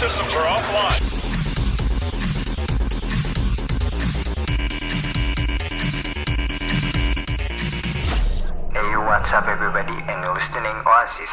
systems are offline. Hey, what's up everybody and listening Oasis.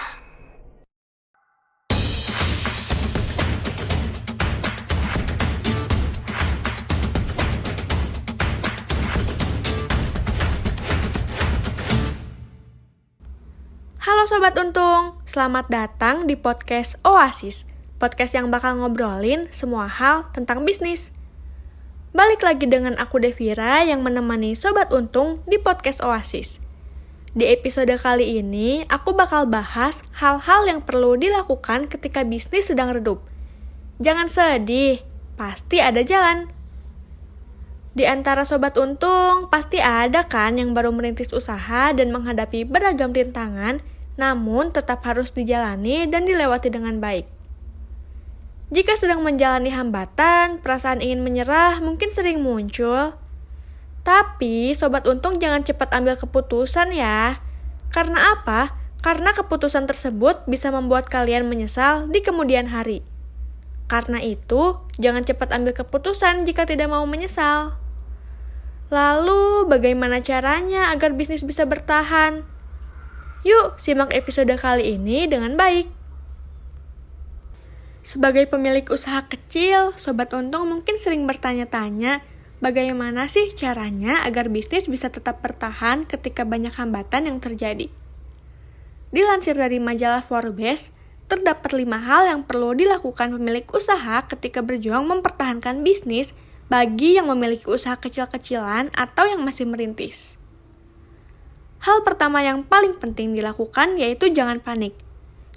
Halo Sobat Untung, selamat datang di podcast Oasis. Podcast yang bakal ngobrolin semua hal tentang bisnis. Balik lagi dengan aku Devira yang menemani Sobat Untung di podcast Oasis. Di episode kali ini, aku bakal bahas hal-hal yang perlu dilakukan ketika bisnis sedang redup. Jangan sedih, pasti ada jalan. Di antara Sobat Untung, pasti ada kan yang baru merintis usaha dan menghadapi beragam rintangan, namun tetap harus dijalani dan dilewati dengan baik. Jika sedang menjalani hambatan, perasaan ingin menyerah mungkin sering muncul. Tapi Sobat Untung jangan cepat ambil keputusan ya. Karena apa? Karena keputusan tersebut bisa membuat kalian menyesal di kemudian hari. Karena itu, jangan cepat ambil keputusan jika tidak mau menyesal. Lalu, bagaimana caranya agar bisnis bisa bertahan? Yuk, simak episode kali ini dengan baik. Sebagai pemilik usaha kecil, Sobat Untung mungkin sering bertanya-tanya, bagaimana sih caranya agar bisnis bisa tetap bertahan ketika banyak hambatan yang terjadi? Dilansir dari majalah Forbes, terdapat 5 hal yang perlu dilakukan pemilik usaha ketika berjuang mempertahankan bisnis bagi yang memiliki usaha kecil-kecilan atau yang masih merintis. Hal pertama yang paling penting dilakukan yaitu jangan panik.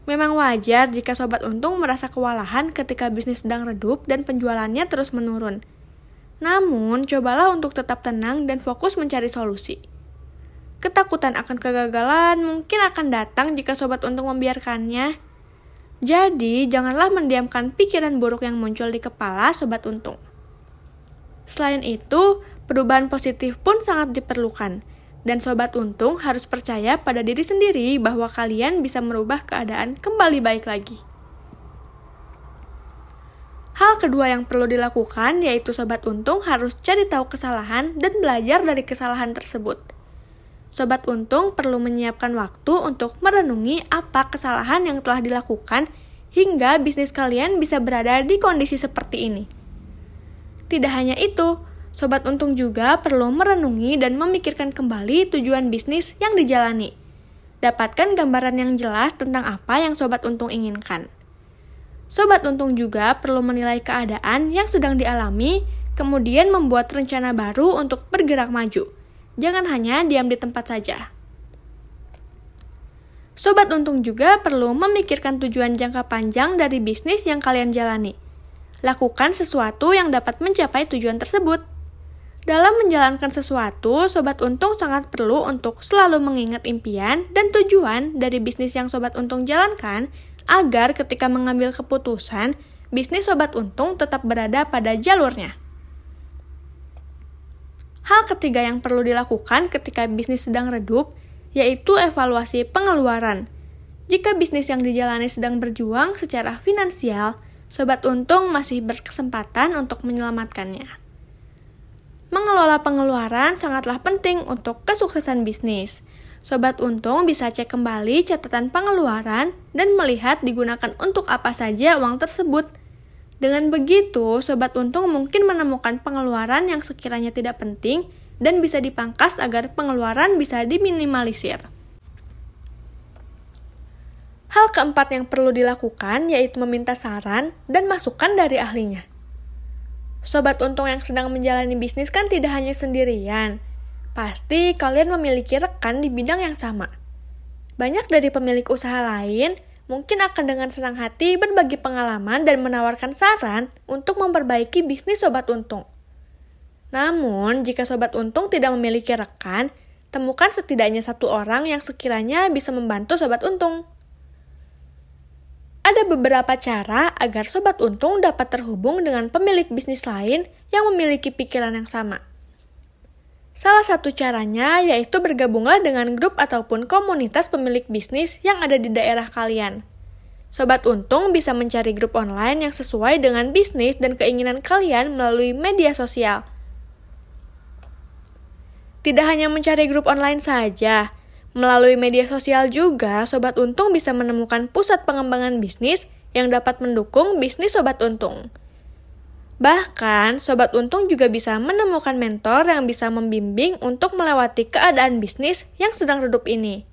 Memang wajar jika Sobat Untung merasa kewalahan ketika bisnis sedang redup dan penjualannya terus menurun. Namun, cobalah untuk tetap tenang dan fokus mencari solusi. Ketakutan akan kegagalan mungkin akan datang jika Sobat Untung membiarkannya. Jadi, janganlah mendiamkan pikiran buruk yang muncul di kepala Sobat Untung. Selain itu, perubahan positif pun sangat diperlukan. Dan Sobat Untung harus percaya pada diri sendiri bahwa kalian bisa merubah keadaan kembali baik lagi. Hal kedua yang perlu dilakukan yaitu Sobat Untung harus cari tahu kesalahan dan belajar dari kesalahan tersebut. Sobat Untung perlu menyiapkan waktu untuk merenungi apa kesalahan yang telah dilakukan hingga bisnis kalian bisa berada di kondisi seperti ini. Tidak hanya itu, Sobat Untung juga perlu merenungi dan memikirkan kembali tujuan bisnis yang dijalani. Dapatkan gambaran yang jelas tentang apa yang Sobat Untung inginkan. Sobat Untung juga perlu menilai keadaan yang sedang dialami, kemudian membuat rencana baru untuk bergerak maju. Jangan hanya diam di tempat saja. Sobat Untung juga perlu memikirkan tujuan jangka panjang dari bisnis yang kalian jalani. Lakukan sesuatu yang dapat mencapai tujuan tersebut. Dalam menjalankan sesuatu, Sobat Untung sangat perlu untuk selalu mengingat impian dan tujuan dari bisnis yang Sobat Untung jalankan agar ketika mengambil keputusan, bisnis Sobat Untung tetap berada pada jalurnya. Hal ketiga yang perlu dilakukan ketika bisnis sedang redup, yaitu evaluasi pengeluaran. Jika bisnis yang dijalani sedang berjuang secara finansial, Sobat Untung masih berkesempatan untuk menyelamatkannya. Mengelola pengeluaran sangatlah penting untuk kesuksesan bisnis. Sobat Untung bisa cek kembali catatan pengeluaran dan melihat digunakan untuk apa saja uang tersebut. Dengan begitu, Sobat Untung mungkin menemukan pengeluaran yang sekiranya tidak penting dan bisa dipangkas agar pengeluaran bisa diminimalisir. Hal keempat yang perlu dilakukan yaitu meminta saran dan masukan dari ahlinya. Sobat Untung yang sedang menjalani bisnis kan tidak hanya sendirian. Pasti kalian memiliki rekan di bidang yang sama. Banyak dari pemilik usaha lain mungkin akan dengan senang hati berbagi pengalaman dan menawarkan saran untuk memperbaiki bisnis Sobat Untung. Namun, jika Sobat Untung tidak memiliki rekan, temukan setidaknya 1 orang yang sekiranya bisa membantu Sobat Untung. Ada beberapa cara agar Sobat Untung dapat terhubung dengan pemilik bisnis lain yang memiliki pikiran yang sama. Salah satu caranya yaitu bergabunglah dengan grup ataupun komunitas pemilik bisnis yang ada di daerah kalian. Sobat Untung bisa mencari grup online yang sesuai dengan bisnis dan keinginan kalian melalui media sosial. Tidak hanya mencari grup online saja, melalui media sosial juga Sobat Untung bisa menemukan pusat pengembangan bisnis yang dapat mendukung bisnis Sobat Untung. Bahkan, Sobat Untung juga bisa menemukan mentor yang bisa membimbing untuk melewati keadaan bisnis yang sedang redup ini.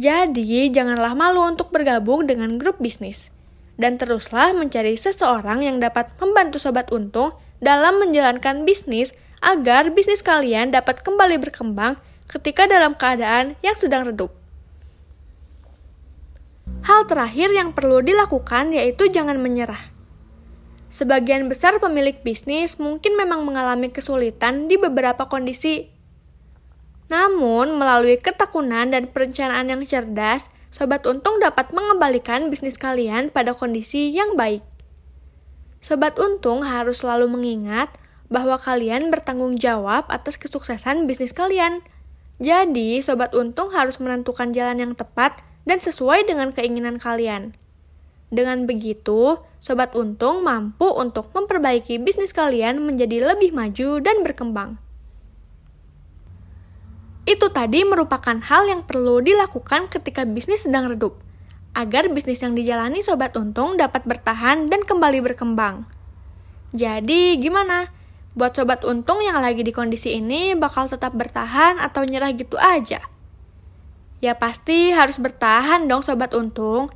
Jadi, janganlah malu untuk bergabung dengan grup bisnis. Dan teruslah mencari seseorang yang dapat membantu Sobat Untung dalam menjalankan bisnis agar bisnis kalian dapat kembali berkembang ketika dalam keadaan yang sedang redup. Hal terakhir yang perlu dilakukan yaitu jangan menyerah. Sebagian besar pemilik bisnis mungkin memang mengalami kesulitan di beberapa kondisi. Namun, melalui ketekunan dan perencanaan yang cerdas, Sobat Untung dapat mengembalikan bisnis kalian pada kondisi yang baik. Sobat Untung harus selalu mengingat bahwa kalian bertanggung jawab atas kesuksesan bisnis kalian. Jadi, Sobat Untung harus menentukan jalan yang tepat dan sesuai dengan keinginan kalian. Dengan begitu, Sobat Untung mampu untuk memperbaiki bisnis kalian menjadi lebih maju dan berkembang. Itu tadi merupakan hal yang perlu dilakukan ketika bisnis sedang redup, agar bisnis yang dijalani Sobat Untung dapat bertahan dan kembali berkembang. Jadi, gimana? Buat Sobat Untung yang lagi di kondisi ini bakal tetap bertahan atau nyerah gitu aja? Ya pasti harus bertahan dong Sobat Untung.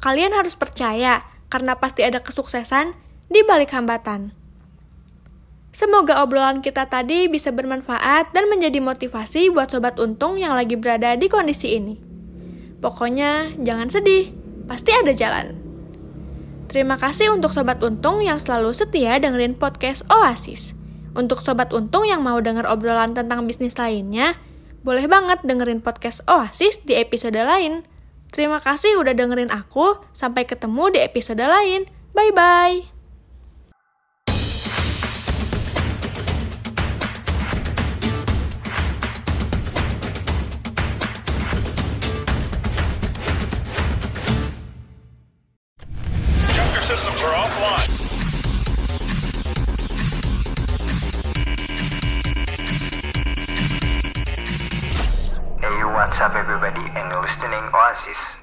Kalian harus percaya, karena pasti ada kesuksesan di balik hambatan. Semoga obrolan kita tadi bisa bermanfaat dan menjadi motivasi buat Sobat Untung yang lagi berada di kondisi ini. Pokoknya, jangan sedih, pasti ada jalan. Terima kasih untuk Sobat Untung yang selalu setia dengerin podcast Oasis. Untuk Sobat Untung yang mau denger obrolan tentang bisnis lainnya, boleh banget dengerin podcast Oasis di episode lain. Terima kasih udah dengerin aku, sampai ketemu di episode lain. Bye-bye! Systems are offline. Hey, what's up everybody and listening Oasis.